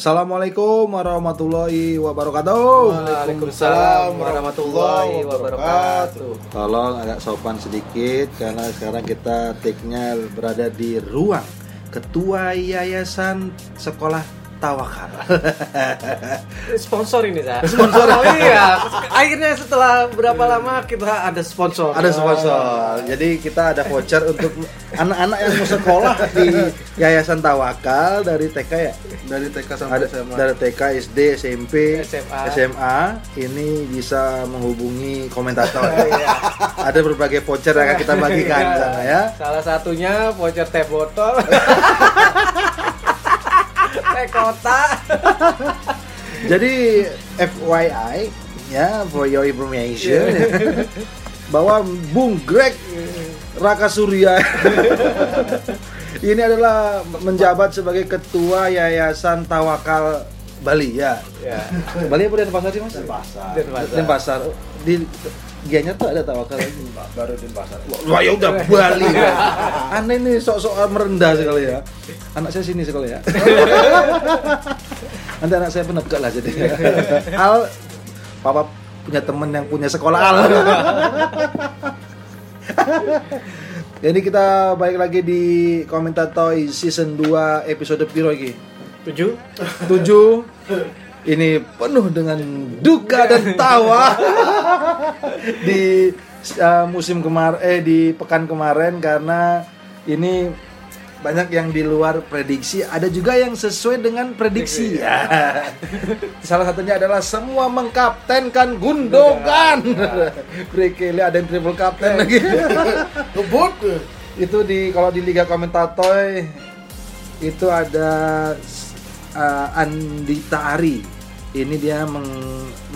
Assalamualaikum warahmatullahi wabarakatuh. Waalaikumsalam warahmatullahi wabarakatuh. Tolong agak sopan sedikit karena sekarang kita take-nya berada di ruang Ketua Yayasan Sekolah Tawakal. Sponsor ini, Sa. Sponsor. Oh iya, akhirnya setelah berapa lama kita ada sponsor. Ada sponsor. Jadi kita ada voucher untuk anak-anak yang mau sekolah di Yayasan Tawakal dari TK ya. Dari TK sampai SMA. Dari TK, SD, SMP, SMA. Ini bisa menghubungi komentator. Ya. Ada berbagai voucher yang akan kita bagikan di sana ya. Salah satunya voucher teh botol. Kota. Jadi FYI ya, for your information, bahwa Bung Greg Raka Surya ini adalah menjabat sebagai Ketua Yayasan Tawakal Bali ya. Ya. Bali apa Denpasar sih Mas? Denpasar. Di Gianyar tuh ada Tawakal lagi. Baru Denpasar. Wah ya udah Bali. Ya. Aneh nih sok-sokan merendah sekali ya. Anak saya sini sekali ya. Nanti anak saya penegak lah jadi. Al, papa punya temen yang punya sekolah Al. Jadi kita balik lagi di Komentator Season 2 episode piro lagi? 7. Ini penuh dengan duka dan tawa di pekan kemarin karena ini banyak yang di luar prediksi, ada juga yang sesuai dengan prediksi ya. Salah satunya adalah semua mengkaptenkan Gundogan. Berikili ada yang triple kapten lagi. Kebut. Itu kalau di Liga Komentator itu ada Andita Ari, ini dia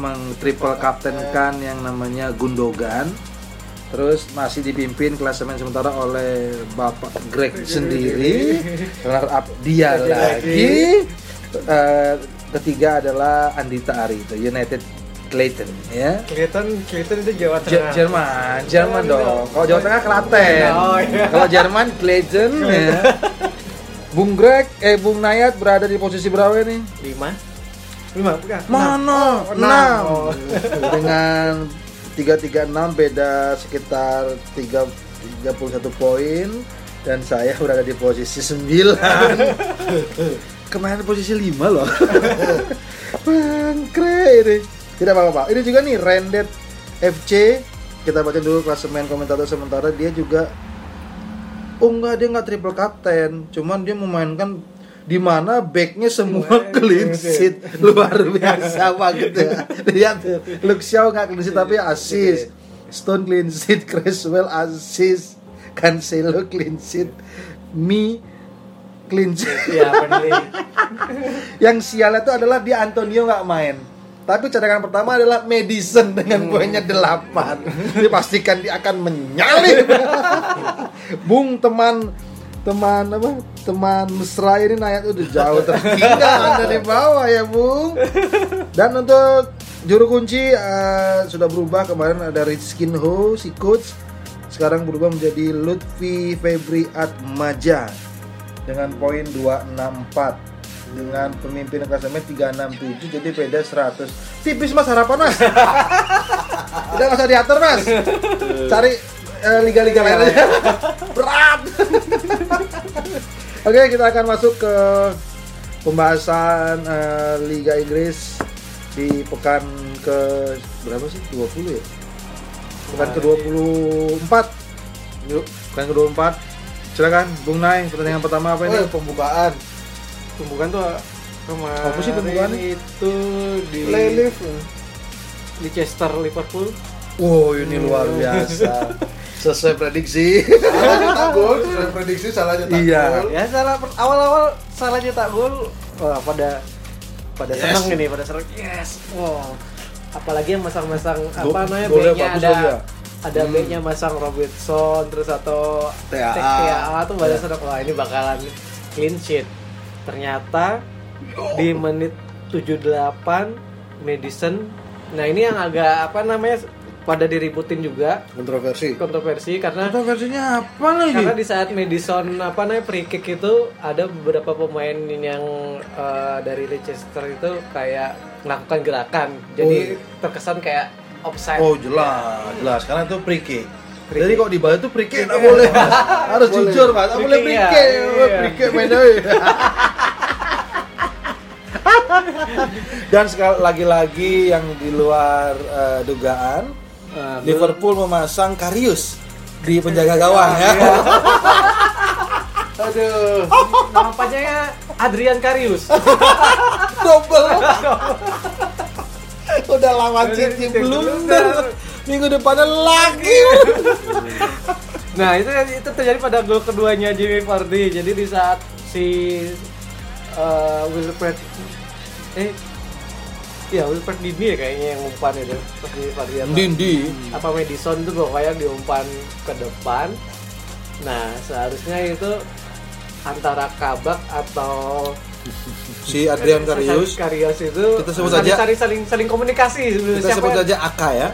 meng-triple kaptenkan yang namanya Gundogan. Terus masih dipimpin klasemen sementara oleh Bapak Greg sendiri. Runner up dia lagi. Ketiga adalah Andita Ari itu United Clayton ya. Clayton itu Jawa Tengah. Jerman dong. Kalau Jawa Tengah Klaten. Oh, iya. Kalau Jerman Clayton ya. Bung Greg, Bung Nayat berada di posisi berapa nih? 5 bukan? Mana? 6 dengan 336 beda sekitar 31 poin. Dan saya berada di posisi 9. Kemarin posisi 5 loh. Bung Greg ini. Tidak apa-apa, ini juga nih Rendet FC. Kita baca dulu klasemen komentator sementara. Dia juga dia nggak triple captain, cuman dia memainkan di mana backnya semua clean sheet, luar biasa banget ya. Lihat, Luke Shaw nggak clean sheet tapi assist, Stone clean sheet, Creswell assist, Cancelo clean sheet, Mi clean sheet. Ya, yang sialnya itu adalah di Antonio nggak main. Tapi cadangan pertama adalah Maddison dengan poinnya 8. Dipastikan dia akan menyalip. Bung teman mesra ini Nayat udah jauh tertinggal dari bawah ya Bung. Dan untuk juru kunci sudah berubah, kemarin ada Rizkin Ho si coach, sekarang berubah menjadi Lutfi Febri Atmaja dengan poin 264. Dengan pemimpin klasemen 367, jadi beda 100. Tipis Mas harapan Mas. Udah nggak usah diatur Mas. Cari liga-liga lain aja. Berat. Oke, kita akan masuk ke pembahasan Liga Inggris di pekan ke berapa sih? 20 ya. Pekan ke 24. Yuk, pekan ke 24. Silakan Bung Nay, pertandingan pertama apa ini? Pembukaan tuh kemarin. Apa sih pembukaan itu di Leicester Liverpool. Wow, ini luar biasa. Sesuai prediksi. Salah nyetak gol, sesuai prediksi salah nyetak gol. Ya salah awal-awal salah nyetak gol. Wah, pada senang ini, pada seru. Yes. Wow. Apalagi yang masang-masang backnya ada backnya masang Robertson terus atau TAA tuh pada senang. Wah, ini bakalan clean sheet. Ternyata di menit 78 Maddison. Nah, ini yang agak pada diributin juga, kontroversi karena kontroversinya apa lagi? Karena di saat Maddison free kick itu ada beberapa pemain yang dari Leicester itu kayak melakukan gerakan, jadi terkesan kayak offside. Oh jelas, karena itu free kick. Jadi kok di bawah itu free kick nggak boleh, harus jujur mas, nggak boleh free kick, mainnya. Dan sekali lagi yang di luar dugaan, Liverpool memasang Karius di penjaga gawang ya. Aduh, nama panjangnya Adrian Karius. Double. Udah lawan City blunder. Minggu depannya lagi. Nah, itu terjadi pada gol keduanya Jimmy Vardy. Jadi di saat si Wilfred Dini ya kayaknya yang umpan itu. Apa Maddison itu pokoknya diumpan ke depan. Nah, seharusnya itu antara kabak atau si Adrian Karius itu kita sebut saja saling komunikasi. Kita sebut saja Aka ya.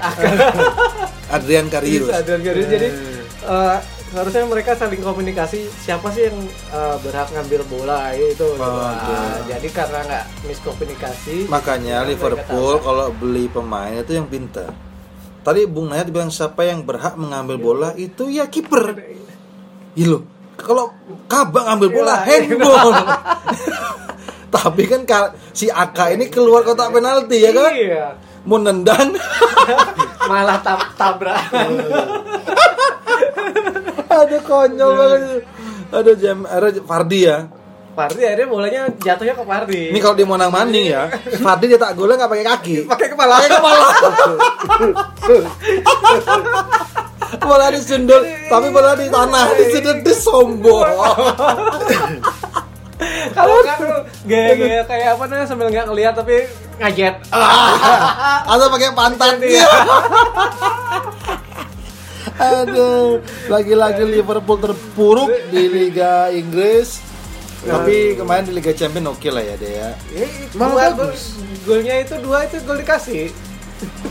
Adrian Karius. Jadi harusnya mereka saling komunikasi siapa sih yang berhak ngambil bola itu. Jadi karena nggak miskomunikasi. Makanya Liverpool kalau beli pemain itu yang pintar. Tadi Bung Nayat bilang siapa yang berhak mengambil bola itu ya kiper. Ilo kalau kabak ngambil bola handball. Tapi kan si Aka ini keluar kotak penalti ya kan? Iya. Mau nendang malah tabrakan. Aduh konyol banget. Aduh Vardy ya. Vardy akhirnya bolanya jatuhnya ke Vardy. Ini kalau dia mau nang-manding ya. Vardy dia tak golnya enggak pakai kaki, pakai kepala. Bola disundul, tapi bola di tanah, disededis sombong. Kalau kan gaya kayak apa namanya sambil nggak ngelihat tapi ngajet atau pakai pantat dia. Aduh, lagi-lagi Liverpool terpuruk di Liga Inggris. Tapi kemarin di Liga Champions oke lah ya dia ya. Malah golnya itu dua itu gol dikasih.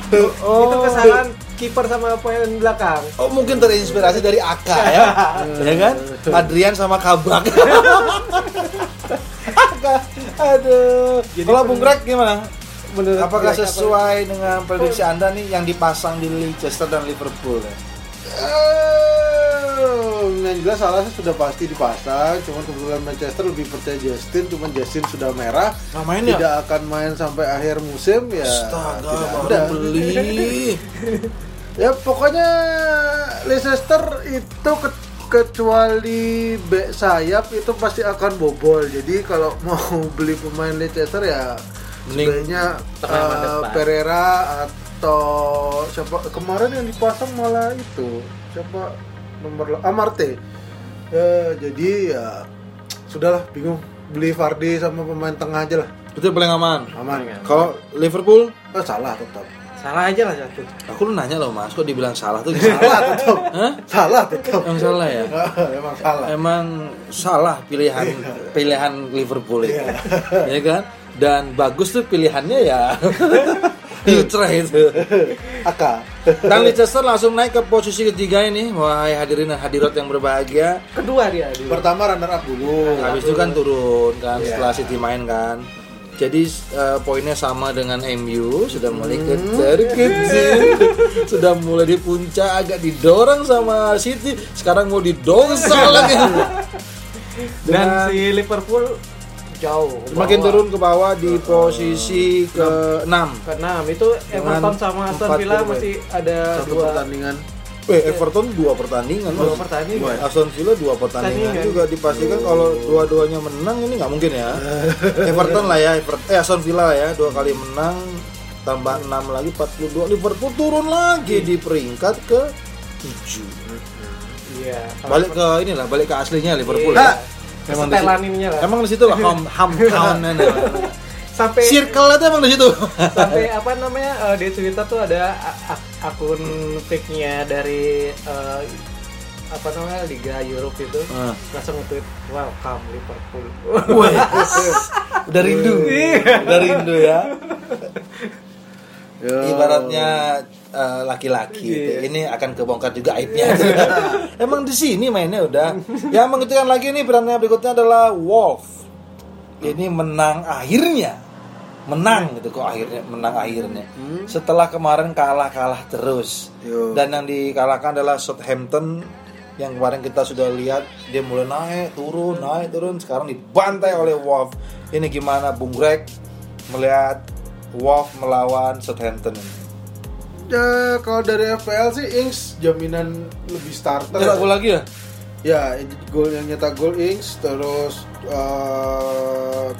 Itu kesalahan kiper sama pemain belakang. Oh, mungkin terinspirasi dari Aka ya. Ya kan? Adrian sama Kabak. Aduh. Kalau Bung Greg gimana? Apakah sesuai dengan prediksi Anda nih yang dipasang di Leicester dan Liverpool? Yang jelas alasnya sudah pasti dipasang, cuman kebetulan Manchester lebih percaya Justin, cuman Justin sudah merah, tidak akan main sampai akhir musim ya. Astaga, tidak ada beli. Ya pokoknya Leicester itu kecuali bek sayap itu pasti akan bobol. Jadi kalau mau beli pemain Leicester ya sebenarnya Pereira atau siapa kemarin yang dipasang malah itu siapa nomor Amarte. Jadi ya sudahlah bingung beli Vardy sama pemain tengah aja lah. Itu paling aman. Kalau Liverpool salah tetap. Salah aja lah satu. Aku lu nanya loh Mas, kok dibilang salah tuh? Salah tetap. Hah? Salah tetap. Emang salah ya? Emang salah. Emang salah pilihan Liverpool itu. Ya kan? Dan bagus tuh pilihannya ya. Aka. Dan Leicester langsung naik ke posisi ketiga ini. Wahai hadirin dan hadirat yang berbahagia. Kedua dia. Pertama runner-up dulu. Habis itu kan turun kan setelah City main kan. Jadi poinnya sama dengan MU, sudah mulai kecil, sudah mulai di puncak, agak didorong sama City. Sekarang mau didongsa lagi. Dan si Liverpool jauh makin turun ke bawah di posisi ke-6 itu Everton sama Aston Villa masih ada 2 pertandingan. Everton 2 pertandingan. 2 pertandingan. Aston Villa 2 pertandingan juga dipastikan kalau dua-duanya menang ini enggak mungkin ya. Everton lah ya, Aston Villa ya 2 kali menang tambah 6 lagi 42. Liverpool turun lagi di peringkat ke-7. Iya. Balik ke aslinya Liverpool. Setelanimnya lah. Emang di situ lah home town-nya. Sampai circle-nya emang di situ. Sampai apa namanya? Di Twitter tuh ada akun fake-nya dari Liga Europe itu. Langsung nge-tweet, "Welcome Liverpool." Udah rindu. Udah rindu ya. Ibaratnya laki-laki gitu. Ini akan kebongkar juga aibnya gitu. Emang di sini mainnya udah. Yang mengejutkan lagi nih perannya berikutnya adalah Wolves. Ini menang akhirnya. Menang akhirnya. Setelah kemarin kalah-kalah terus. Dan yang dikalahkan adalah Southampton yang kemarin kita sudah lihat dia mulai naik turun, sekarang dibantai oleh Wolves. Ini gimana Bung Greg melihat Wolves melawan Southampton? Ya, kalau dari FPL sih Ings jaminan lebih starter. Nyetak gol lagi ya? Ya, nyetak gol Ings. Terus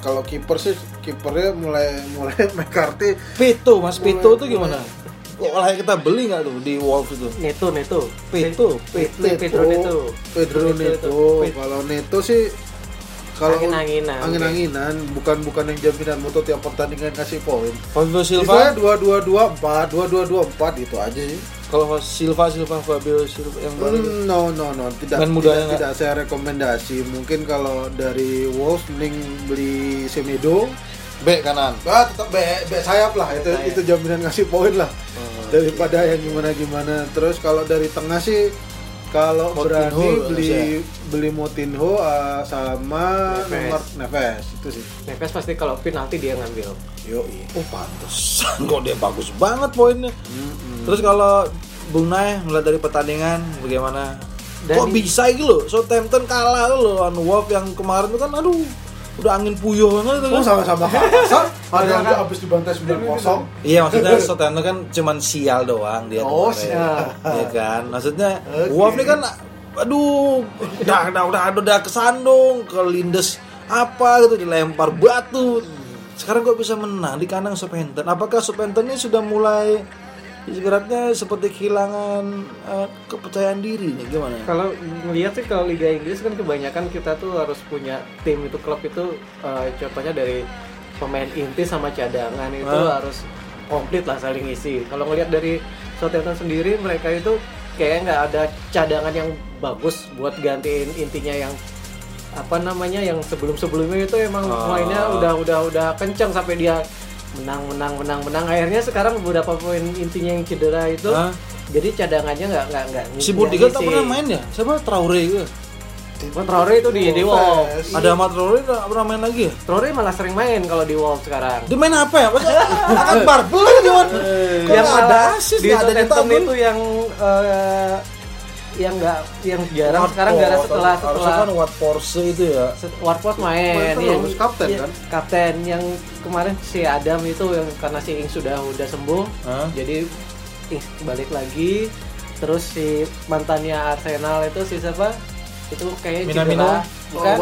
kalau kiper sih kipernya mulai McCarthy. Pito itu gimana? Kalau kita beli nggak tuh di Wolves itu? Pedro Neto. Kalau Neto sih kalau angin-anginan, bukan yang jaminan motor tiap pertandingan kasih poin. Fabio Silva 2-2-2-4 itu aja sih. Kalau Silva Fabio Silva yang baru. No, tidak saya rekomendasi. Mungkin kalau dari Wolves mending beli Semedo. B kanan. Ah, tetap B sayap lah. Itu jaminan ngasih poin lah. Daripada yang gimana-gimana. Terus kalau dari tengah sih kalau berani beli Motinho sama Neves itu sih. Neves pasti kalau penalti dia ngambil. Yo, iya. Oh, pantas. Kok dia bagus banget poinnya. Terus kalau Bung Nay melihat dari pertandingan bagaimana? Kok bisa gitu loh? Southampton kalah loh lawan Wolves yang kemarin itu kan aduh. Udah angin puyuh banget itu. Oh, sama-sama kasar. Ada yang habis dibantai 9-0. Iya, maksudnya Southampton kan cuman sial doang dia. Oh, sial. Iya kan? Maksudnya Wolves ini kan aduh, udah kesandung, kelindes apa gitu, dilempar batu. Sekarang kok bisa menang di kandang Southampton? Apakah Southampton ini sudah mulai sebenarnya seperti kehilangan kepercayaan diri nih gimana? Kalau melihat sih kalau Liga Inggris kan kebanyakan kita tuh harus punya tim itu klub itu contohnya dari pemain inti sama cadangan itu harus komplit lah saling isi. Kalau ngelihat dari Southampton sendiri mereka itu kayak nggak ada cadangan yang bagus buat gantiin intinya yang apa namanya yang sebelum-sebelumnya itu emang mainnya udah kencang sampai dia menang akhirnya sekarang beberapa poin intinya yang cedera itu jadi cadangannya nggak si Budiga tak pernah main ya siapa Traoré itu itu di Wolves ada sama Traoré nggak pernah main lagi ya? Traoré malah sering main kalau di Wolves sekarang dia main apa ya akan barbel cuman yang ada asis nggak ada itu yang jarang sekarang gara setelah kan Watforce itu ya Watforce main yang kapten kan kapten yang kemarin si Adam itu yang karena si Ings sudah sembuh jadi Ings balik lagi terus si mantannya Arsenal itu si siapa itu kayaknya Minamino bukan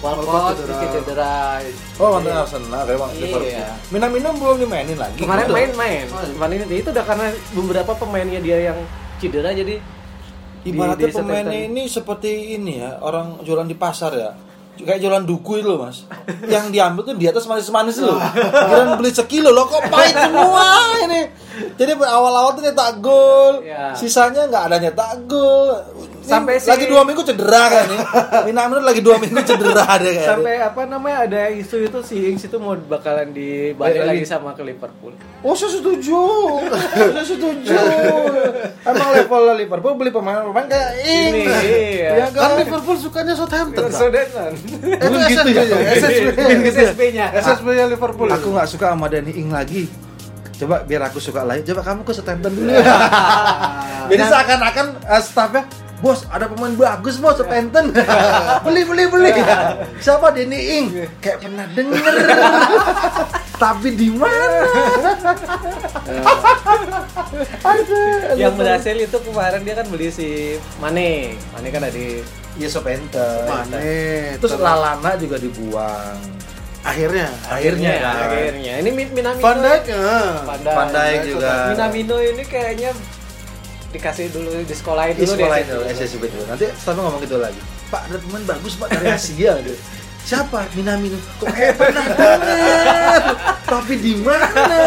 Walcott cedera mantan Arsenal kayak Liverpool Minamino belum dimainin lagi kemarin main itu udah karena beberapa pemainnya dia yang cedera jadi ibaratnya pemainnya ini seperti ini ya orang jualan di pasar ya kayak jualan duku itu loh mas yang diambil tuh di atas manis-manis loh kira beli sekilo loh kok pahit semua ini jadi awal-awal tuh nyetak gol sisanya nggak ada nyetak gol sampai lagi 2 minggu cedera kan nih Minamino lagi 2 minggu cedera deh kayak sampai apa namanya ada isu itu si Ings itu mau bakalan dibalik lagi sama ke Liverpool. Oh saya setuju emang level Liverpool beli pemain kayak ini ya, kan Liverpool sukanya Southampton itu gitu ya SSB-nya Liverpool aku nggak suka sama Danny Ings lagi. Coba biar aku suka lagi. Coba kamu ke Southampton dulu. Jadi seakan-akan staffnya, bos ada pemain bagus bos Southampton. beli. Siapa Danny Ings? Kayak pernah denger. Tapi di mana? Yang berhasil itu kemarin dia kan beli si Mane kan ada di Southampton. Mane. Terus Lallana juga dibuang. Akhirnya. Ini Minamino. Pandai juga. Minamino ini kayaknya dikasih dulu disekolahin dulu SSB dulu. Nanti sampai ngomong gitu lagi. Pak, ada pemain bagus Pak dari Asia gitu. Siapa? Minamino. Kok kayak pernah denger. Tapi di mana?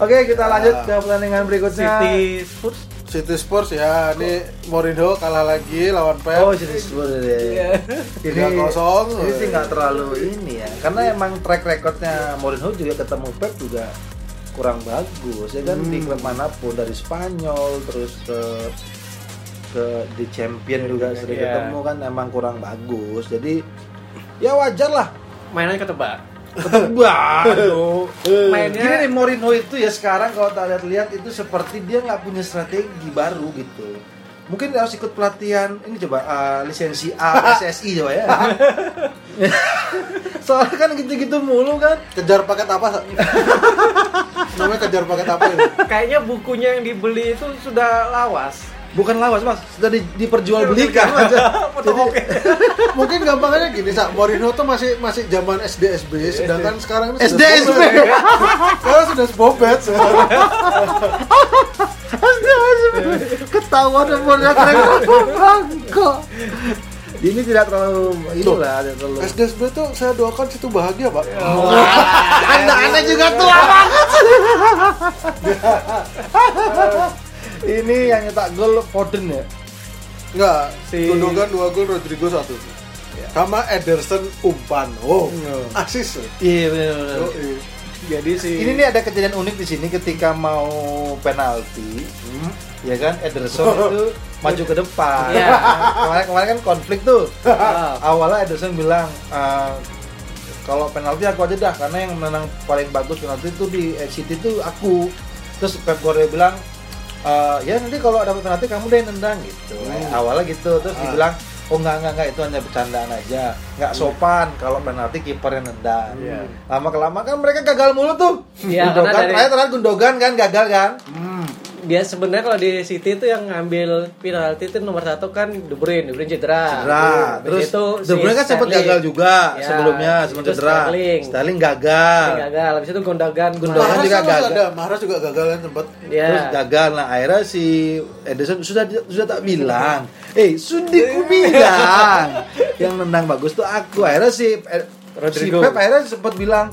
Oke, kita lanjut ke pertandingan berikutnya. City Spurs. City Spurs ya, ini Mourinho kalah lagi lawan Pep. Oh, City Spurs ya. Jadi sih nggak terlalu ini ya, karena emang track recordnya Mourinho juga ketemu Pep juga kurang bagus ya kan, di klub manapun, dari Spanyol terus ke di Champion juga sering ketemu kan, emang kurang bagus. Jadi ya wajar lah mainannya ketebak loh. Mainnya gini nih, Mourinho itu ya sekarang kalau tak lihat itu seperti dia nggak punya strategi baru gitu. Mungkin harus ikut pelatihan ini coba, lisensi A, SSI coba ya. Soalnya kan gitu-gitu mulu kan. Kejar paket apa? Namanya kejar paket apa itu? Kayaknya bukunya yang dibeli itu sudah lawas. Bukan lawas mas, sudah diperjualbelikan aja. Jadi, mungkin gampangnya gini, Sak, Mourinho tuh masih zaman SDSB, sedangkan sekarang ini SDSB. Sekarang sudah spobet. Ketahuan umurnya bangko. Ini tidak terlalu inilah, tidak terlalu. SDSB tuh saya doakan situ bahagia, Pak. Anda juga tua banget. Ini yang nyetak gol Foden ya? Enggak, si Gundogan 2 gol, Rodrigo 1 ya. Sama Ederson umpan, oh asis. Iya benar. Jadi si ini nih ada kejadian unik di sini ketika mau penalti, ya kan Ederson itu maju ke depan. Ya. Kemarin kan konflik tuh. Awalnya Ederson bilang kalau penalti aku aja dah, karena yang menang paling bagus penalti itu di City itu aku. Terus Pep Guardiola bilang, ya nanti kalau dapat penalti kamu deh nendang gitu. Awalnya gitu, terus dibilang oh enggak itu hanya bercandaan aja, nggak sopan kalau penalti kipernya nendang. Lama kelamaan kan mereka gagal mulu tuh. Gundogan kan gagal kan. Dia sebenarnya kalau di City itu yang ngambil penalti itu nomor 1 kan De Bruyne cedera. Terus itu De Bruyne kan sempat gagal juga ya, sebelumnya sebelum cedera. Sterling gagal. Habis itu Gundogan juga gagal. Mahrez juga gagal kan sempat. Ya. Terus gagal lah, akhirnya si Ederson sudah tak bilang. Sudah ku bilang. Yang nendang bagus tuh aku. Akhirnya si Rodrigo. Si Pep akhirnya sempat bilang,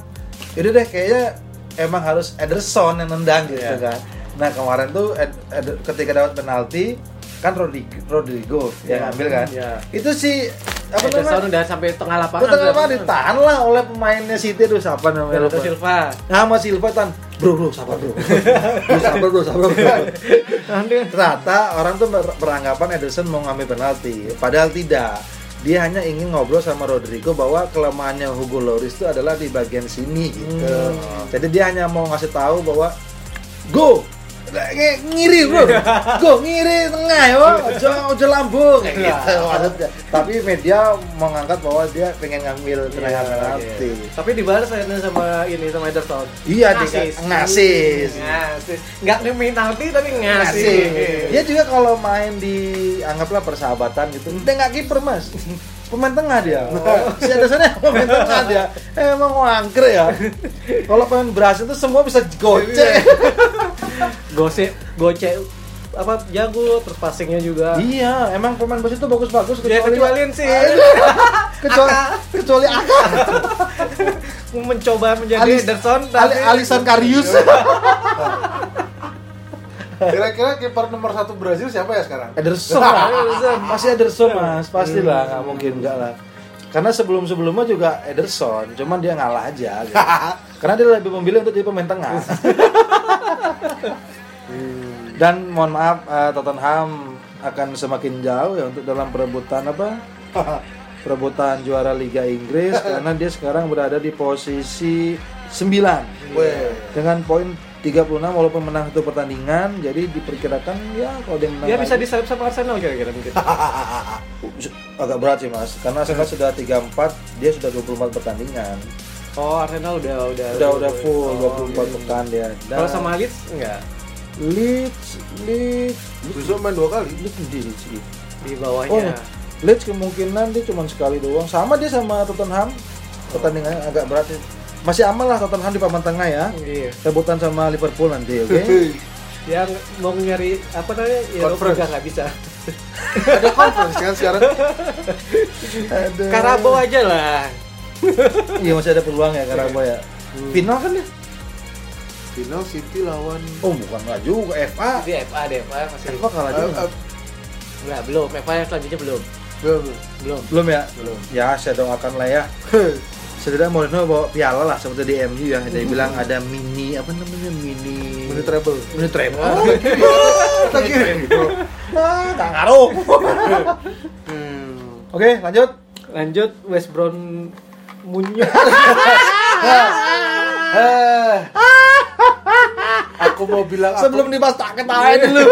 "Yaudah deh, kayaknya emang harus Ederson yang nendang gitu kan." Nah kemarin tuh ketika dapat penalti kan Rodrigo yang ambil kan, itu si apa namanya udah sampai tengah lapangan, ditahan lah oleh pemainnya City tuh, siapa namanya, Silva kan, bro sabar bro. Ternyata orang tuh beranggapan Ederson mau ngambil penalti, padahal tidak. Dia hanya ingin ngobrol sama Rodrigo bahwa kelemahannya Hugo Lloris itu adalah di bagian sini gitu. Jadi dia hanya mau ngasih tahu bahwa go ngiri bro, ngiri tengah ya, ojo lambung kayak gitu maksudnya. Tapi media mengangkat bahwa dia pengen ngambil tendangan penalti. Tapi dibalas sama Ederson. Iya, ngasis. Enggak main penalti tapi ngasis. Dia juga kalau main di anggaplah persahabatan gitu. Dia enggak kiper, Mas. Pemain tengah dia. Si Edersonnya pemain tengah dia. Emang angker ya. Kalau pemain berhasil itu semua bisa gocek. Gocek apa jago, terus passingnya juga. Iya, emang pemain Bos itu bagus-bagus kecuali Aka. Mencoba menjadi Ederson tapi Alisson Karius. Kira-kira kiper nomor 1 Brazil siapa ya sekarang? Ederson. Pasti Ederson, Mas. Pastilah, enggak mungkin enggak lah. Karena sebelum-sebelumnya juga Ederson, cuman dia ngalah aja gitu. Karena dia lebih memilih untuk jadi pemain tengah. Dan mohon maaf, Tottenham akan semakin jauh ya untuk dalam perebutan juara Liga Inggris karena dia sekarang berada di posisi 9 dengan poin 36 walaupun menang 1 pertandingan. Jadi diperkirakan ya kalau dia menang dia bisa disalip sama Arsenal kira-kira mungkin. Agak berat sih Mas, karena Arsenal sudah 34, dia sudah 24 pertandingan. Oh, Arsenal udah full 24 pekan dia. Kalau sama Leeds enggak? Leeds bisa main 2 kali. Leeds di bawahnya. Oh, Leeds kemungkinan dia cuma sekali doang. Sama dia sama Tottenham. Pertandingannya agak berat sih. Masih aman lah Tottenham di papan tengah ya. Rebutan sama Liverpool nanti, oke? Yang mau nyari apa namanya? Europa enggak bisa. Ada conference kan sekarang. Karabau aja lah. Iya masih ada peluang ya Karabau ya. Final kan ya? Final City lawan bukan enggak juga FA. Di FA masih FA kalah juga. Enggak, belum. FA selanjutnya belum ya? Belum. Ya, saya doakan lah ya. Setidaknya Mourinho bawa piala lah seperti di MU ya. Dia bilang ada mini apa namanya? Mini treble. Lagi gitu. Enggak ngaruh. Oke, lanjut West Brom Munyok. Aku mau bilang sebelum dibahas tak ketawain dulu.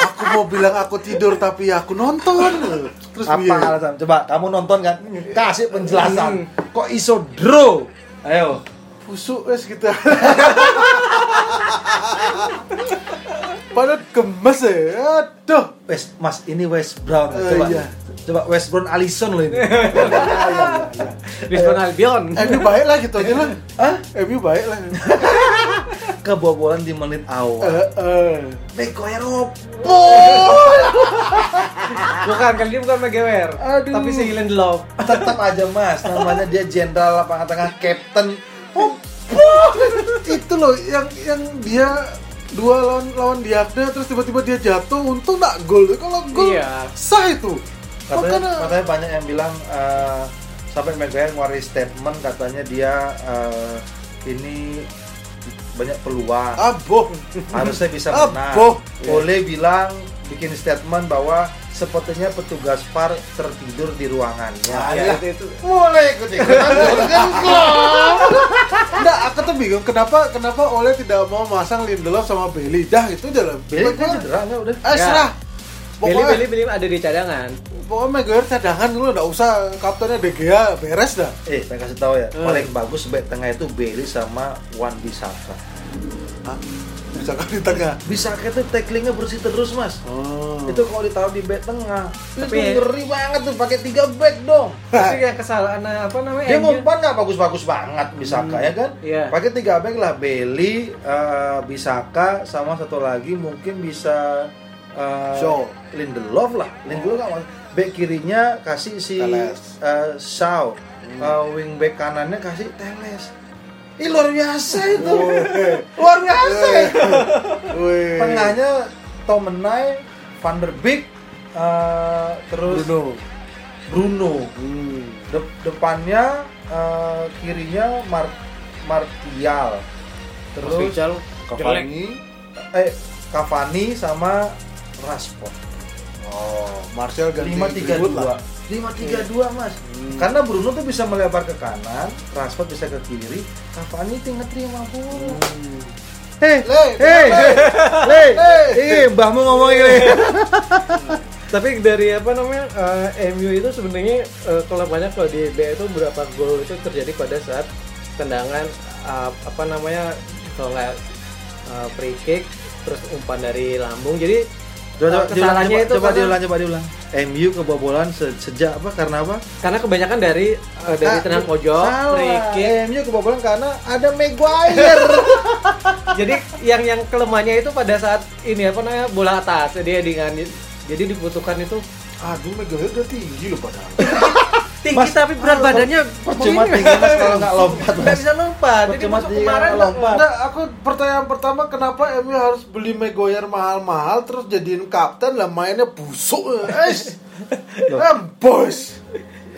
Aku mau bilang aku tidur tapi ya aku nonton. Terus apa alasan? Coba kamu nonton kan? Kasih penjelasan. Kok iso draw? Ayo. Pusuk wes kita. Padahal gemes ya. Aduh, wes Mas ini West Brown. Coba. Iya. Coba West Brown Alisson loh ini. West Brown Albion. MU baik lah gitu aja lah. Hah? MU baik lah. Kebobolan di menit awal. Maguire bol. Bukan, kali ini bukan Maguire. Tapi Singilan the Love. Tetap aja Mas, namanya dia jenderal lapangan tengah, captain. Itu loh yang dia dua lawan Diaknya, terus tiba-tiba dia jatuh, untung nggak gol. Kalau gol sah itu. Katanya banyak yang bilang sampai Maguire ngeluarin statement katanya dia ini banyak peluang. Harusnya bisa menang. Boleh bilang bikin statement bahwa sepertinya petugas VAR tertidur di ruangannya. Itu. Mulai ikut-ikutan gol. Nah, aku tuh bingung kenapa Ole tidak mau masang Lindelof sama Bailey. Dah itu udah Bailey kan cederanya udah. Serah. Bailey ada di cadangan. Pokoknya Maguire cadangan dulu, enggak usah kaptennya De Gea, beres dah. Saya kasih tahu ya. Paling bagus back tengah itu Bailey sama Wan-Bissaka. Bisa di tengah. Bissaka itu tacklingnya bersih terus, Mas. Itu kalau ditaruh di back tengah. Tapi ngeri banget tuh pakai 3 back dong. Tapi kayak kesalahan apa namanya? Dia umpan enggak bagus-bagus banget Bissaka ya kan? Yeah. Pakai 3 back lah, Bailey, Bissaka sama satu lagi mungkin bisa Shaw, Lindelof lah. Lindelof enggak back kirinya kasih si Shaw. Wing back kanannya kasih Teles. Ih, luar biasa itu. Luar biasa. Tengahnya Tomenai, Van der Beek, terus Bruno. Depannya kirinya Martial. Terus Cavani sama Rashford. Martial ganti 5-3-2 Mas. Karena Bruno tuh bisa melebar ke kanan, Rashford bisa ke kiri, Cavani tinggal terima bola. Mbah mau ngomong ini. Tapi dari apa namanya MU itu sebenarnya kalau banyak kalau di BA itu berapa gol itu terjadi pada saat tendangan apa namanya kalau nggak free kick terus umpan dari lambung. Jadi kesalahannya itu coba diulang. MU kebobolan sejak apa? Karena apa? Karena kebanyakan dari tendangan pojok, free kick. MU kebobolan karena ada Maguire. Jadi yang kelemahannya itu pada saat ini apa namanya? Bola atas. Jadi dibutuhkan itu Maguire udah tinggi loh padahal. Tinggi Mas, tapi berat badannya percuma tinggi Mas kalau enggak lompat. Enggak bisa lompat. Jadi kemarin lompat. Nah, aku pertanyaan pertama kenapa MU harus beli Maguire mahal-mahal terus jadiin kapten lah mainnya busuk. Bos.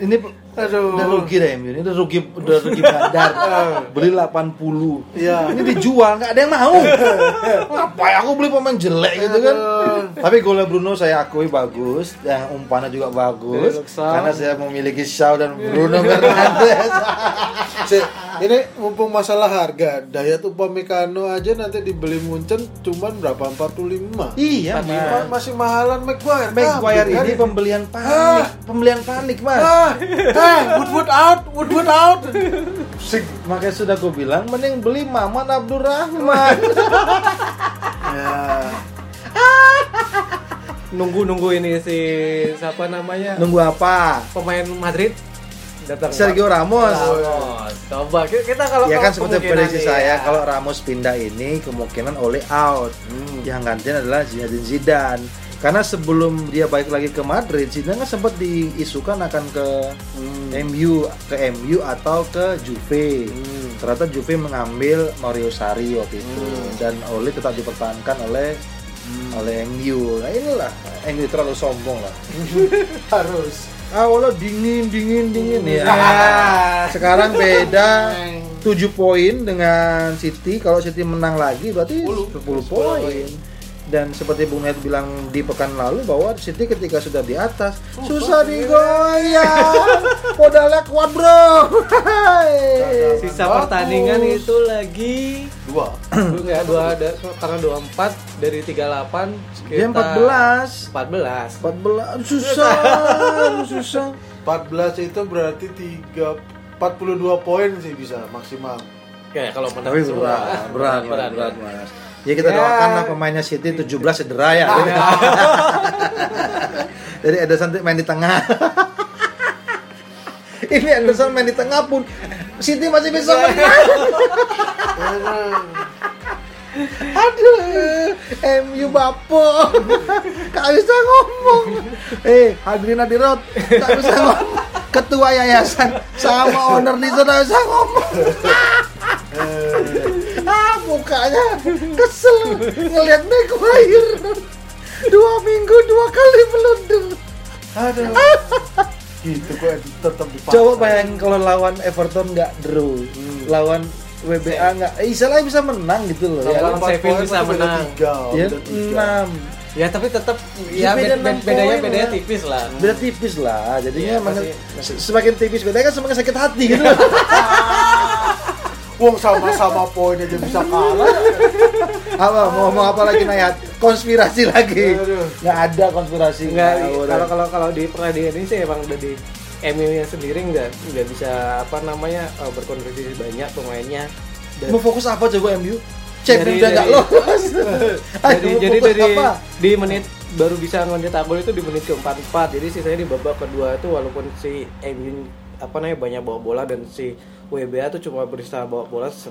Ini udah rugi deh MU. Ini udah rugi bandar. Beli 80. Iya. Ini dijual enggak ada yang mau. Ngapain aku beli pemain jelek gitu kan? Tapi golnya Bruno saya akui bagus, dan umpannya juga bagus. Karena saya memiliki Shaw dan Bruno Fernandes. Ini mumpung masalah harga, Dayot Upamecano aja nanti dibeli Munchen cuman berapa? 45. Iya, masih mahalan Maguire. Maguire ini kan? Pembelian panik, Mas. Woodwood out. Makanya sudah gue bilang mending beli Maman Abdurrahman. Nunggu ini si siapa namanya? Nunggu apa? Pemain Madrid datang. Sergio Ramos. Coba kita kalau ya kan seperti prediksi saya kalau Ramos pindah ini kemungkinan Ole out. Yang gantian adalah Zidane. Karena sebelum dia balik lagi ke Madrid, Zidane kan sempat diisukan akan ke MU atau ke Juve. Ternyata Juve mengambil Mario Sarri waktu itu dan Ole tetap dipertahankan oleh MU. Nah inilah, MU terlalu sombong lah. Harus. Awalnya dingin ya. Sekarang beda 7 poin dengan City. Kalau City menang lagi berarti 10 poin. Dan seperti Bung Ed bilang di pekan lalu bahwa City ketika sudah di atas susah digoyang. Modalnya kuat bro. Sisa pertandingan itu lagi 2. Enggak, 2 ada karena 24 dari 38 dia 14 susah. 14 itu berarti 42 poin sih bisa maksimal. Kayak kalau menang berat. Mas. Ya kita doakanlah pemainnya City 17 cedera ya. Jadi Ederson main di tengah. Ini Ederson main di tengah pun City masih bisa menang. Aduh, MU bapok. Gak bisa ngomong. Adrian Adirot gak bisa ngomong. Ketua yayasan sama owner di sana gak bisa ngomong. Mukanya kesel ngelihat Maguire 2 minggu 2 kali blunder. Aduh. Gitu kok tetap dipaksa. Coba bayangin kalau lawan Everton nggak draw, lawan WBA nggak, istilahnya bisa menang gitu loh. Ya, lawan Sevilla bisa menang. 3, 6. Ya tapi tetap ya bedanya tipis lah. Beda tipis lah. Jadinya semakin tipis bedanya kan semakin sakit hati gitu. Wong sama-sama poin aja bisa kalah. Apa mau ngomong apa lagi Nayat? Konspirasi lagi. Nggak ada konspirasi. Kalau di peradilan ini sih emang udah di MU-nya sendiri nggak bisa berkontribusi banyak pemainnya. Dan mau fokus apa coba MU? Champions udah nggak lolos. Jadi di menit baru bisa ngontak gol itu di menit ke-44. Jadi sisanya di babak kedua itu walaupun si MU banyak bawa bola dan si WBA tuh cuma berusaha bawa bola 1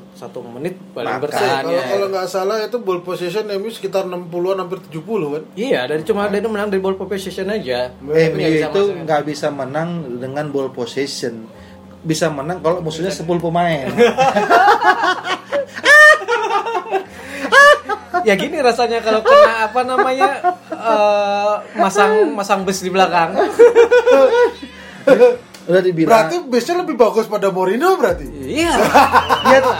menit paling bertahan ya. Kalau nggak salah itu ball possession MU sekitar 60-an hampir 70 kan? Iya, dari cuma dari menang dari ball possession aja. MU itu nggak bisa menang dengan ball possession. Bisa menang kalau musuhnya 10 pemain. Ya gini rasanya kalau kena masang bus di belakang. Berarti bisnya lebih bagus pada Mourinho berarti? Iya.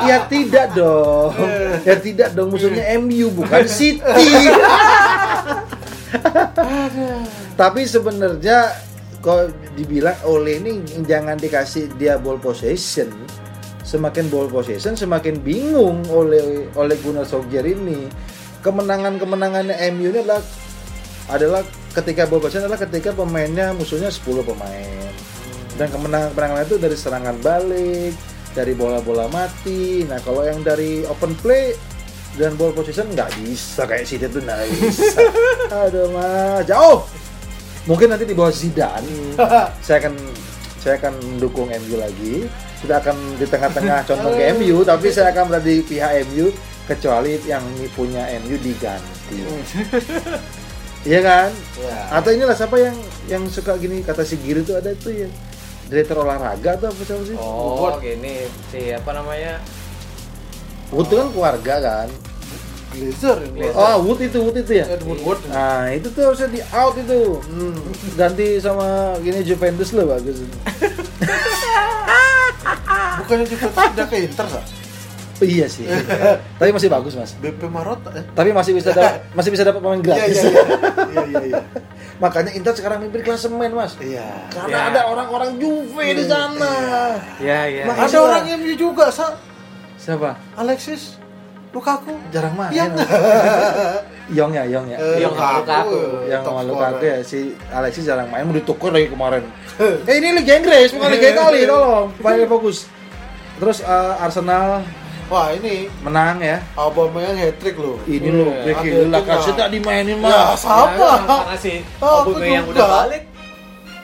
ya tidak dong. Ya tidak dong, musuhnya MU bukan City. Tapi sebenarnya kalau dibilang Ole ini jangan dikasih dia ball possession. Semakin ball possession semakin bingung oleh Gunnar Solskjaer ini. Kemenangan-kemenangannya MU ini adalah ketika ball possession adalah ketika pemainnya musuhnya 10 pemain. Dan kemenangan itu dari serangan balik, dari bola-bola mati. Nah kalau yang dari open play dan ball position nggak bisa kayak City tuh nggak bisa. Aduh mas, jauh. Mungkin nanti di bawah Zidane, saya akan mendukung MU lagi. Kita akan di tengah-tengah condong ke MU, tapi saya akan berada di pihak MU kecuali yang punya MU diganti. Iya kan? Ya. Atau inilah siapa yang suka gini kata si Giri tuh ada itu ya. Direktur olahraga atau apa sih? Oh, gini si Wood itu kan keluarga kan. Glazer. Oh, Wood itu ya. Wood. Nah, itu tuh harusnya di out itu. Ganti sama gini Juventus loh bagus. Bukannya Juventus udah ke Inter sah? Iya sih. Tapi masih bagus, Mas. BP Marotta. Tapi masih bisa dapat pemain gratis. Iya. Makanya Inter sekarang mimpin klasemen, Mas. Iya. Karena ada orang-orang Juve di sana. Iya. Makanya ada orang MU juga, Sa. Siapa? Alexis Lukaku jarang main. Young. Young ya. Lukaku ya si Alexis jarang main, mau ditukar lagi kemarin. Ini Liga Inggris, bukan Liga Italia, tolong. Paling fokus. Terus Arsenal wah ini menang ya. Aubameyang hat-trick loh. Ini loh, Beki Lacazette tak dimainin mah. Ya, siapa? Makasih. Aubameyang udah balik.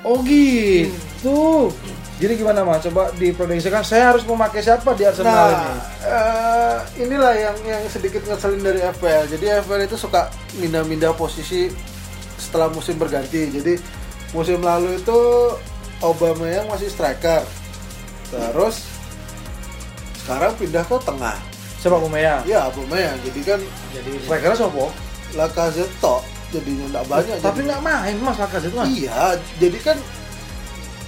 Oh gitu. Jadi gimana Mas? Coba diprediksikan saya harus memakai siapa di Arsenal ini? Inilah yang sedikit ngeselin dari FPL. Jadi FPL itu suka mindah-mindah posisi setelah musim berganti. Jadi musim lalu itu Aubameyang masih striker. Terus sekarang pindah ke tengah. Siapa Bumeyang? Ya Bumeyang, jadi kan jadi striker siapa? Lacazette tok jadinya enggak banyak. Tapi enggak main Mas Lacazette Mas. Iya, jadi kan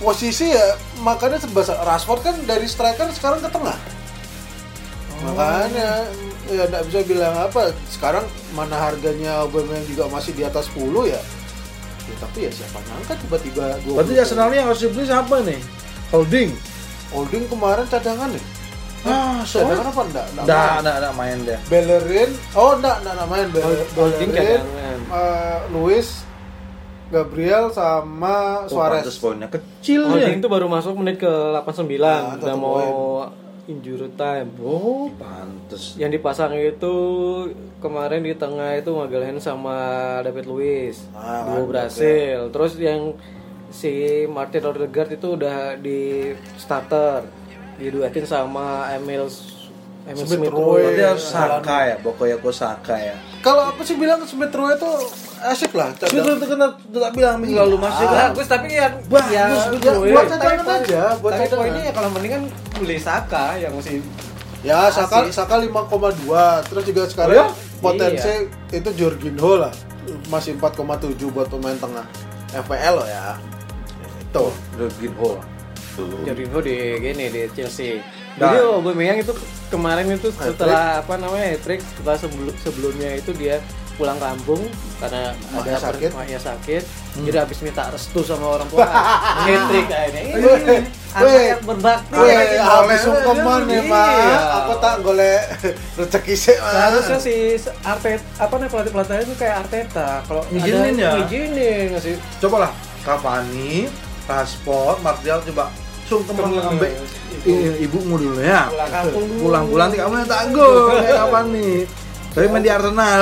posisi ya makanya sebesar Rashford kan dari striker sekarang ke tengah. Makanya ya enggak bisa bilang apa. Sekarang mana harganya Aubameyang juga masih di atas 10 ya tapi ya siapa ngangkat tiba-tiba gue. Berarti Arsenal yang harus dibeli siapa nih? Holding kemarin cadangan nih. Cadangan apa enggak main dia. Bellerin, enggak main Bellerin. Cadangan. Luis, Gabriel sama Suarez. Responnya kecil ya. Holding itu baru masuk menit ke 89 udah mau injury time. Oh, pantes. Yang dipasang itu kemarin di tengah itu Maguire sama David Luiz. Dua berhasil. Terus yang si Martin Odegaard itu udah di starter. Diduetin sama Emil Smith-Rowe. Dia Saka ya, Bokoyoko Saka ya. Kalau apa sih bilang Smith-Rowe itu asik lah. Smith-Rowe itu kena tidak bilang minggu lalu masih bagus tapi ya bagus buat cadangan aja. Buat cadangan ini ya kalau mendingan beli Saka yang masih ya Saka 5,2 terus juga sekarang oh, ya? Potensi iya. Itu Jorginho lah masih 4,7 buat pemain tengah FPL loh ya. Itu Jorginho di gini di Chelsea. Jadi Aubameyang itu kemarin itu setelah apa namanya hat-trick setelah sebelumnya itu dia pulang kampung karena ada sakit. Jadi habis minta restu sama orang tua. Hat-trick kayaknya. Anak berbakti. Habis sungkeman ya Pak. Aku tak golek rezeki sih. Harusnya si Arteta apa nih pelatih-pelatihnya itu kayak Arteta kalau ngizinin ya. Ngizinin ngasih. Cobalah Cavani, Rashford, Martial coba sungkeman ngambek. Ibu ngudul ya. Pulang-pulang tidak mau tak gol kayak apa nih. Tapi main di Arsenal.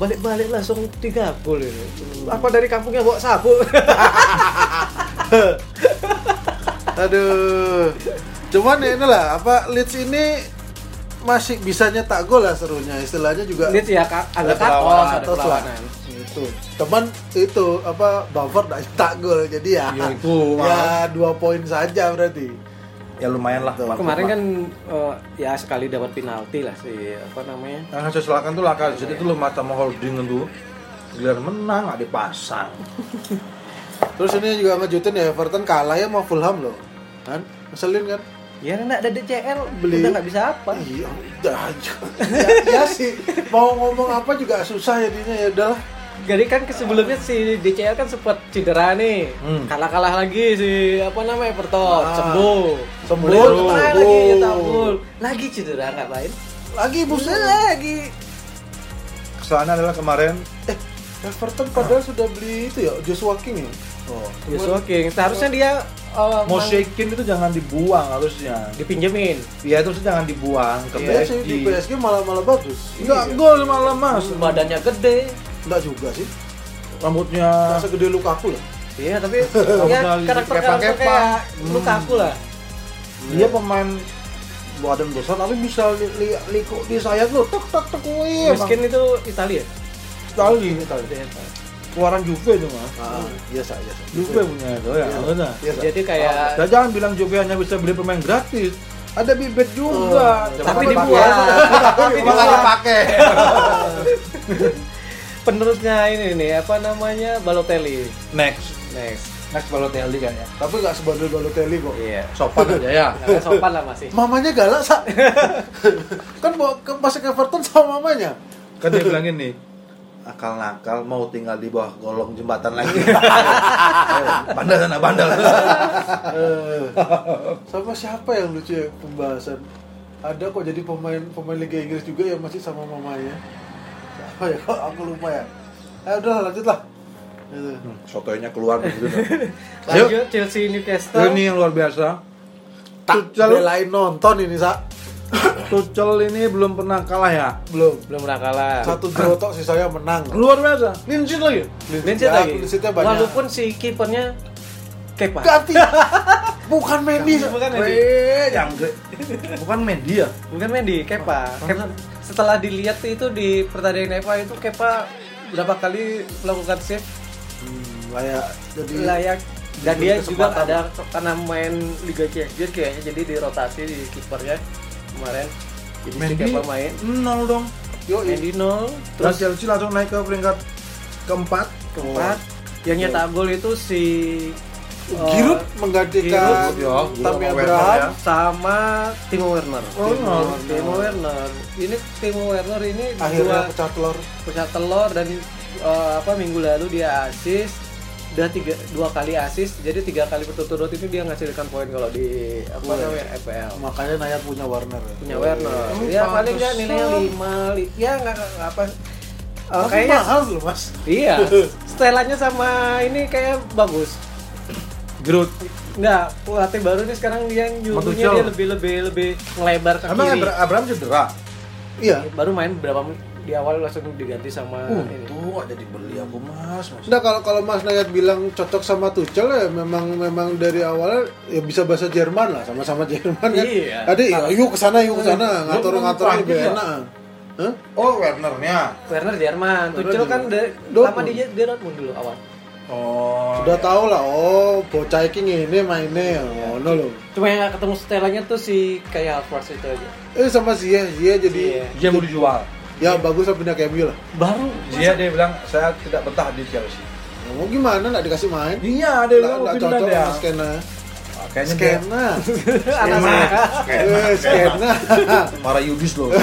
Balik-balik langsung 3 gol ini. Apa dari kampungnya bawa sapu? Aduh. Cuman inilah apa Leeds ini masih bisa nyetak gol lah serunya. Istilahnya juga Leeds ya agak katos lah. Itu. Cuman itu apa Bamford enggak nyetak gol jadi ya. Ya itu. Ya 2 poin saja berarti. Ya lumayan lah. Kemarin kan ya sekali dapat penalti lah si apa namanya. Nah, hasil silakan tuh Laka. Jadi itu lu mata sama holding itu. Gelar menang enggak dipasang. Terus ini juga ngejutin ya Everton kalah ya sama Fulham loh. Kan? Ngeselin kan? Ya enggak ada DCL, beli enggak bisa apa. Iya, udah aja. Ya sih. Mau ngomong apa juga susah jadinya ya udahlah. Jadi kan sebelumnya si DCL kan sempat cedera nih. Kalah-kalah lagi si apa namanya Everton, sembuh. Lagi cedera enggak main. Lagi busnya lagi. Kesalahan adalah kemarin Everton padahal sudah beli itu ya Joshua King ya. Joshua King. Seharusnya dia Mosekin itu jangan dibuang harusnya. Dipinjemin. Iya terus jangan dibuang ke PSG. Iya, di PSG malah bagus. Enggak gol malah Mas. Badannya gede. Enggak juga sih. Rambutnya rasa gede Lukaku lah. Iya, tapi ya karakter kayak Lukaku lah. Dia pemain badan besar tapi bisa liku di sayap lo tek kuwi. Miskin itu Italia. Italia. Keluaran Juve itu mah. Biasa. Juve punya itu ya. Benar. Jadi kayak jangan bilang Juve hanya bisa beli pemain gratis. Ada bibit juga, tapi dibuang. Tapi enggak dipakai. Penerusnya ini nih apa namanya Balotelli next Balotelli kan ya tapi nggak sebandel Balotelli kok iya. Sopan aja ya nggak sopan lah masih mamanya galak kan bawa ke masuk Everton sama mamanya kan dia bilangin nih akal-nakal mau tinggal di bawah golong jembatan lagi bandel sama siapa yang lucu ya pembahasan ada kok jadi pemain Liga Inggris juga yang masih sama mamanya. Oh ya, aku lupa ya. Udah lanjutlah. Gitu. Sotoynya keluar gitu. Lanjut Chelsea Newcastle. Ini yang luar biasa. Tuchel belain nonton ini, Sa. Tuchel ini belum pernah kalah ya? Belum pernah kalah. Satu draw tok sisanya menang. Luar biasa. Lincit lagi. Lincitnya banyak. Walaupun si kipernya Kepa. Ganti. Bukan Mendy, Kepa. Setelah dilihat itu di pertandingan FA itu Kepa berapa kali melakukan save? Layak Dan dia juga kadang karena main Liga Champions kayaknya jadi dirotasi di kipernya kemarin. Jadi siapa main? 0 dong. Yo, ini 0. Terus Chelsea langsung naik ke peringkat keempat. Yang nyetak gol itu si Giroud menggantikan Tammy Abraham sama Timo Werner. Ini Timo Werner ini akhirnya pecah telur dan minggu lalu dia assist. Udah 2 kali assist, jadi 3 kali berturut-turut itu dia menghasilkan poin kalau di EPL. Makanya Naya punya Werner. Ya paling dia nilainya 5. Ya kayaknya mahal loh, Mas. Iya. Setelannya sama ini kayak bagus. Growth. Enggak, pelatih baru nih sekarang yang nyuruhnya dia lebih ngelebar ke kiri. Emang Abraham cedera? Iya, baru main berapa menit di awal langsung diganti sama ini. Tuh ada dibeli aku mas. Nah kalau Mas Nayat bilang cocok sama Tuchel ya memang dari awal ya bisa bahasa Jerman lah, sama-sama Jerman kan. Iya. Tadi yuk kesana ngatur lebih enak. Hah? Oh Werner Jerman. Tuchel kan lama di Dortmund dulu awal. Oh, sudah tahu lah. Oh, bocah ini mainnya. Oh, no loh. Cuma yang ketemu setelahnya tuh si kayak Alvarez itu aja. Sama Zia jadi dia mau dijual. Ya bagus lah pindah ke MU lah. Baru Zia dia bilang saya tidak betah di Chelsea. Mau gimana enggak dikasih main? Iya, dia bilang enggak cocok sama skena. Kayaknya skena. Para Yudis loh.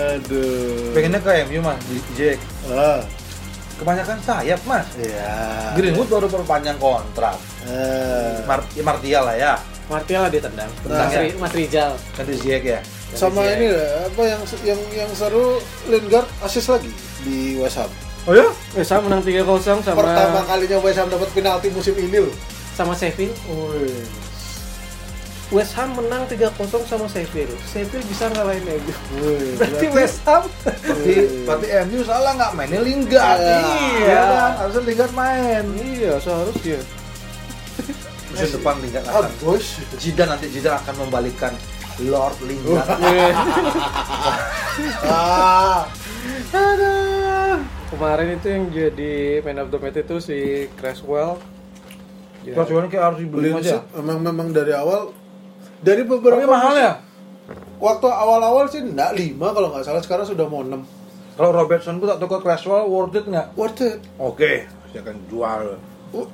Aduh. Pengennya ke MU mah di Jack. Kebanyakan sayap mas. Iya. Greenwood baru perpanjang kontrak. Martial lah ya. Martial lah dia tendang ya. Mas Rizal. Kan Ziyech ya. Sama Ziyech. Ini lah yang seru Lingard assist lagi di West Ham. Oh ya? West Ham menang 3-0 sama. Pertama kalinya West Ham dapat penalti musim ini loh. Sama Sheffield. West Ham menang 3-0 sama Sheffield. Sheffield bisa ngalahin MU. Berarti West Ham. Berarti MU salah nggak mainnya Lingard. Iya. Harusnya Lingard main. Iya, seharusnya. Musim depan Lingard akan. Zidane akan membalikkan Lord Lingard. Kemarin itu yang jadi man of the match itu si Creswell. Creswell kayak harus dibeli aja. Memang dari awal. Dari beberapa mahal ya? Waktu awal-awal sih enggak 5 kalau enggak salah, sekarang sudah mau 6. Kalau Robertson ku tak tukar Creswell worth it enggak? Worth it. Oke, saya akan jual.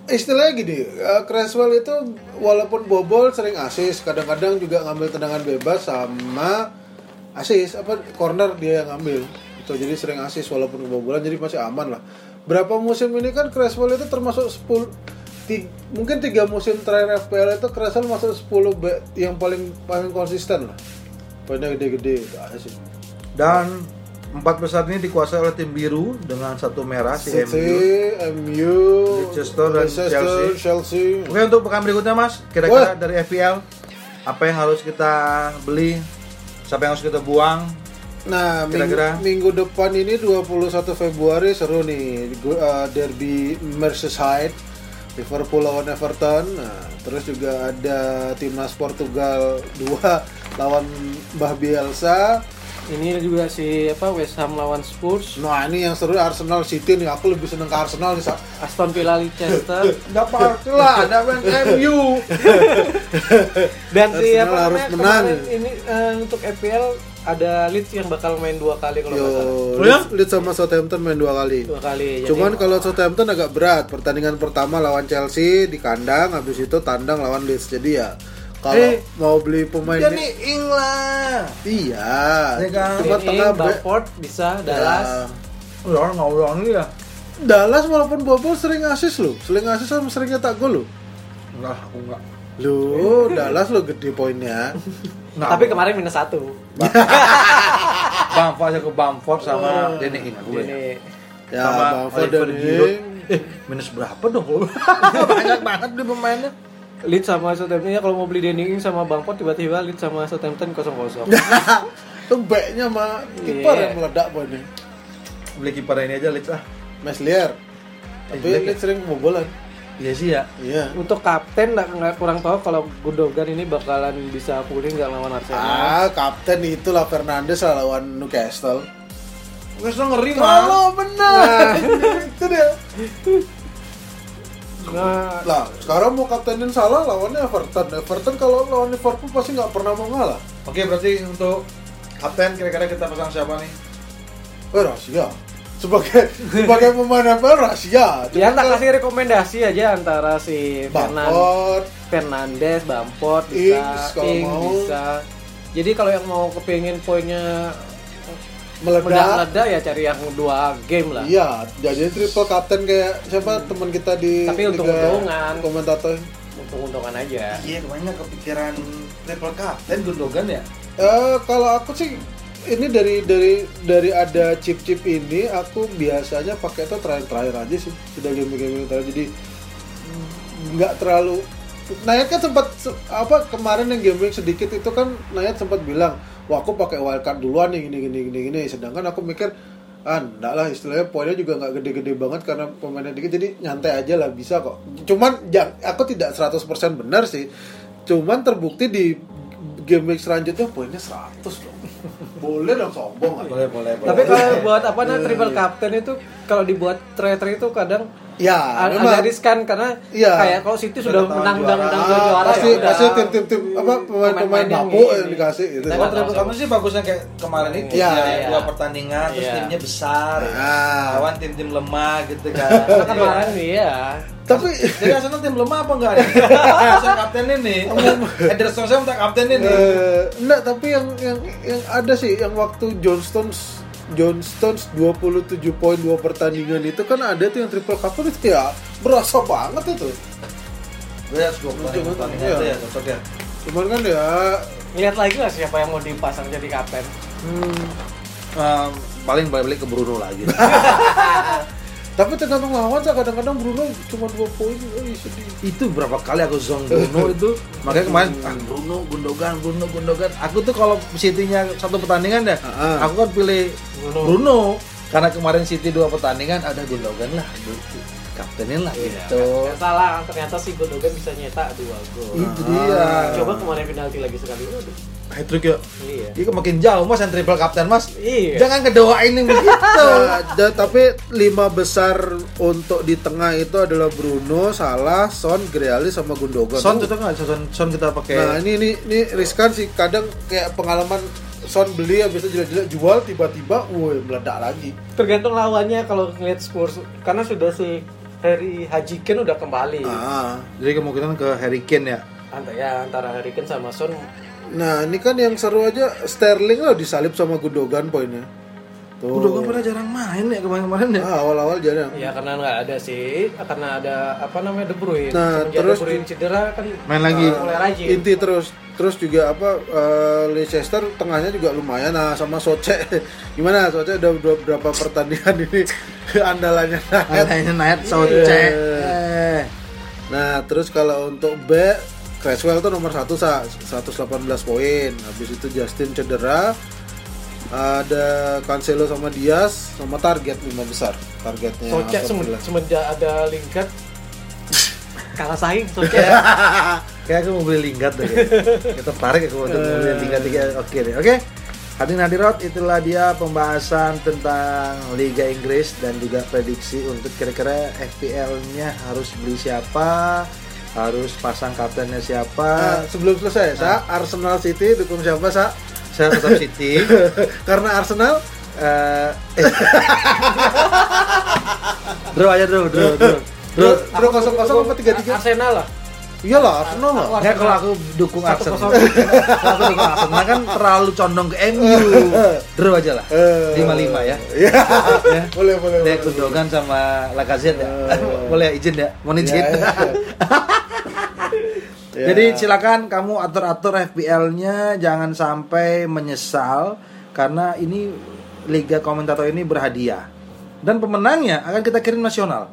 Istilahnya gini, Creswell itu walaupun bobol sering assist, kadang-kadang juga ngambil tendangan bebas sama assist corner dia yang ngambil. Itu jadi sering assist walaupun kebobolan jadi masih aman lah. Berapa musim ini kan Creswell itu termasuk 3 musim terakhir FPL itu Creswell masuk 10 yang paling konsisten lah. Poinnya gede-gede itu ada sih. Dan 4 besar ini dikuasai oleh tim biru dengan 1 merah si MU, Leicester dan Chelsea. Oke, untuk pekan berikutnya Mas, kira-kira dari FPL apa yang harus kita beli? Siapa yang harus kita buang? Nah, kira-kira minggu depan ini 21 Februari seru nih derby Merseyside. Liverpool lawan Everton. Nah, terus juga ada timnas Portugal 2 lawan Mbah Bielsa. Ini juga West Ham lawan Spurs. Nah, ini yang seru Arsenal City nih. Aku lebih seneng ke Arsenal nih. Aston Villa Leicester. Enggak party lah, ada MU. Dan harus menang. Ini untuk FPL ada Leeds yang bakal main 2 kali kalau enggak salah. Leeds sama Southampton main 2 kali. Cuman kalau Southampton agak berat. Pertandingan pertama lawan Chelsea di kandang, habis itu tandang lawan Leeds. Jadi ya kalau mau beli pemain ini Ings lah. Iya. Cuma tengah Bradford bisa Dallas. Udah ngawang dia. Dallas walaupun bobol sering assist loh. Sering assist sama sering nyetak gol loh. Enggak, aku enggak. Loh, Dallas lo gede poinnya. Nah, tapi kemarin minus 1. Bamford aja ke Bamford sama Danny Ings. Ya, Bamford dan Giroud. Minus berapa dong? Banyak banget di pemainnya. Leeds sama Southampton ya, kalau mau beli Danny Ings sama Bamford tiba-tiba Leeds sama Southampton 0-0. Tembaknya mah kiper yang meledak poinnya. Beli kiper ini aja Leeds ah. Meslier. Tapi Leeds sering kebobolan. Iya sih ya. Iya. Untuk kapten nggak kurang tahu kalau Gundogan ini bakalan bisa pulih nggak lawan Arsenal. Kapten itulah Fernandes lawan Newcastle. Newcastle ngeri malah. Benar. Itu dia. Nah, lah sekarang mau kaptenin Salah lawannya Everton. Everton kalau lawan Liverpool pasti nggak pernah mau ngalah. Oke, berarti untuk kapten kira-kira kita pasang siapa nih? Rahasia. Sebagai pemain apa rahasia. Ya, kita kasih rekomendasi aja antara si Fernandes, Bamford, bisa, Ings bisa. Jadi kalau yang mau kepingin poinnya meledak ya cari yang 2 game lah. Iya, jadi triple captain kayak siapa teman kita di tapi untung-untungan komentator. Untung-untungan aja. Iya, kemarin kepikiran triple captain Gundogan ya? Kalau aku sih ini dari ada chip-chip ini aku biasanya pakai itu terakhir aja sih. Sudah game-game terakhir jadi enggak terlalu Nayat kan sempat kemarin yang game week sedikit itu kan Nayat sempat bilang, wah aku pakai wildcard duluan nih gini. Sedangkan aku mikir, enggak lah istilahnya poinnya juga nggak gede-gede banget karena pemainnya dikit jadi nyantai aja lah bisa kok. Cuman aku tidak 100% benar sih. Cuman terbukti di game week selanjutnya poinnya 100 loh. Boleh dong sombong. Boleh. Tapi kalau buat triple captain itu kalau dibuat trade itu kadang ya, agak riskan karena kayak kalau City sudah menang juara pasti tim-tim pemain-pemain bapuk yang dikasih gitu. Nah, kalau kamu sih bagusnya kayak kemarin itu ya. 2 pertandingan terus timnya besar. Lawan tim-tim lemah gitu kan. Kemarin tapi jadi Arsenal tim lemah apa enggak ada? Saya kaptenin nih. Ederson saya minta kaptenin nih. Enggak, tapi yang ada sih yang waktu John Stones 27 poin 2 pertandingan itu kan ada tuh yang triple cover itu ya berasa banget itu. Beres 20 pertandingan itu ya cocok ya. Cuman kan ya lihat lagi lah siapa yang mau dipasang jadi kapten. Paling balik ke Bruno lagi. Tapi tergantung lawan sih, kadang-kadang Bruno cuma 2 poin, sedih. Itu berapa kali aku zonk Bruno itu. Makanya kemarin Bruno Gundogan. Aku tuh kalau City-nya 1 pertandingan deh, aku kan pilih Bruno. Karena kemarin City 2 pertandingan ada Gundogan lah, kaptenin lah gitu. Gak salah, ternyata si Gundogan bisa nyetak 2 gol. Itu dia. Coba kemarin penalti lagi sekali. Hat trick ya. Iya. Makin jauh Mas yang triple kapten Mas. Iya. Jangan kedoain yang begitu. Tapi 5 besar untuk di tengah itu adalah Bruno, Salah, Son, Grealish sama Gundogan. Son cocok enggak? Son kita pakai. Nah, ini riskan sih. Kadang kayak pengalaman Son beli habis itu jelek-jelek jual tiba-tiba meledak lagi. Tergantung lawannya kalau ngelihat Spurs karena sudah si Harry Kane udah kembali. Jadi kemungkinan ke Harry Kane ya. Antara Harry Kane sama Son. Nah, ini kan yang seru aja Sterling loh disalip sama Gundogan poinnya. Tuh. Gundogan pernah jarang main ya kemarin-kemarin ya. Awal-awal jarang. Ya karena enggak ada sih, karena ada De Bruyne. Nah, terus De Bruyne cedera kan main lagi. Mulai rajin. Inti terus juga Leicester tengahnya juga lumayan. Nah, sama Socek. Gimana Socek udah berapa pertandingan ini andalannya Nayat Socek. Nah, terus kalau untuk back Creswell tuh nomor 1 118 poin. Habis itu Justin cedera. Ada Cancelo sama Diaz sama target 5 besar. Targetnya Socek semenjak ada Lingard kalah saing Socek. Kayak aku mau beli Lingard deh. Kita tarik aku untuk beli Lingard 3. Oke deh. Oke. Hadirin hadirat, itulah dia pembahasan tentang Liga Inggris dan juga prediksi untuk kira-kira FPL-nya harus beli siapa. Harus pasang kaptennya siapa? Sebelum selesai, Arsenal City dukung siapa, Sa? Saya tetap City karena Arsenal Draw 0-0 apa 3-3? Arsenal lah. Iyalah, Arsenal lah. Ya kalau aku dukung Arsenal. Aku dukung Arsenal kan terlalu condong ke MU. Draw aja lah. 5-5 ya. Ya. Boleh. Dia Gundogan sama Lacazette ya. Boleh izin ya? Mohon izin. Jadi silakan kamu atur FPL-nya, jangan sampai menyesal karena ini Liga Komentator ini berhadiah dan pemenangnya akan kita kirim nasional.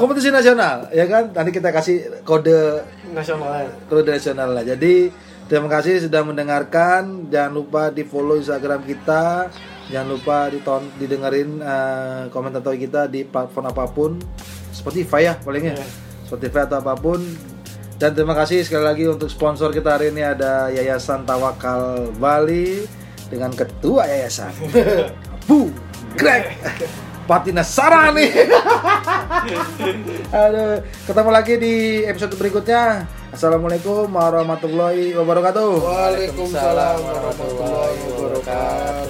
Kompetisi nasional ya kan, nanti kita kasih kode nasional lah. Jadi terima kasih sudah mendengarkan, jangan lupa di follow Instagram kita, jangan lupa didengerin komentator kita di platform apapun. Spotify ya palingnya. Spotify atau apapun. Dan terima kasih sekali lagi untuk sponsor kita hari ini ada Yayasan Tawakal Bali dengan ketua yayasan Bu Greg Patina Sarah nih. Aduh, ketemu lagi di episode berikutnya. Assalamualaikum warahmatullahi wabarakatuh. Waalaikumsalam warahmatullahi wabarakatuh.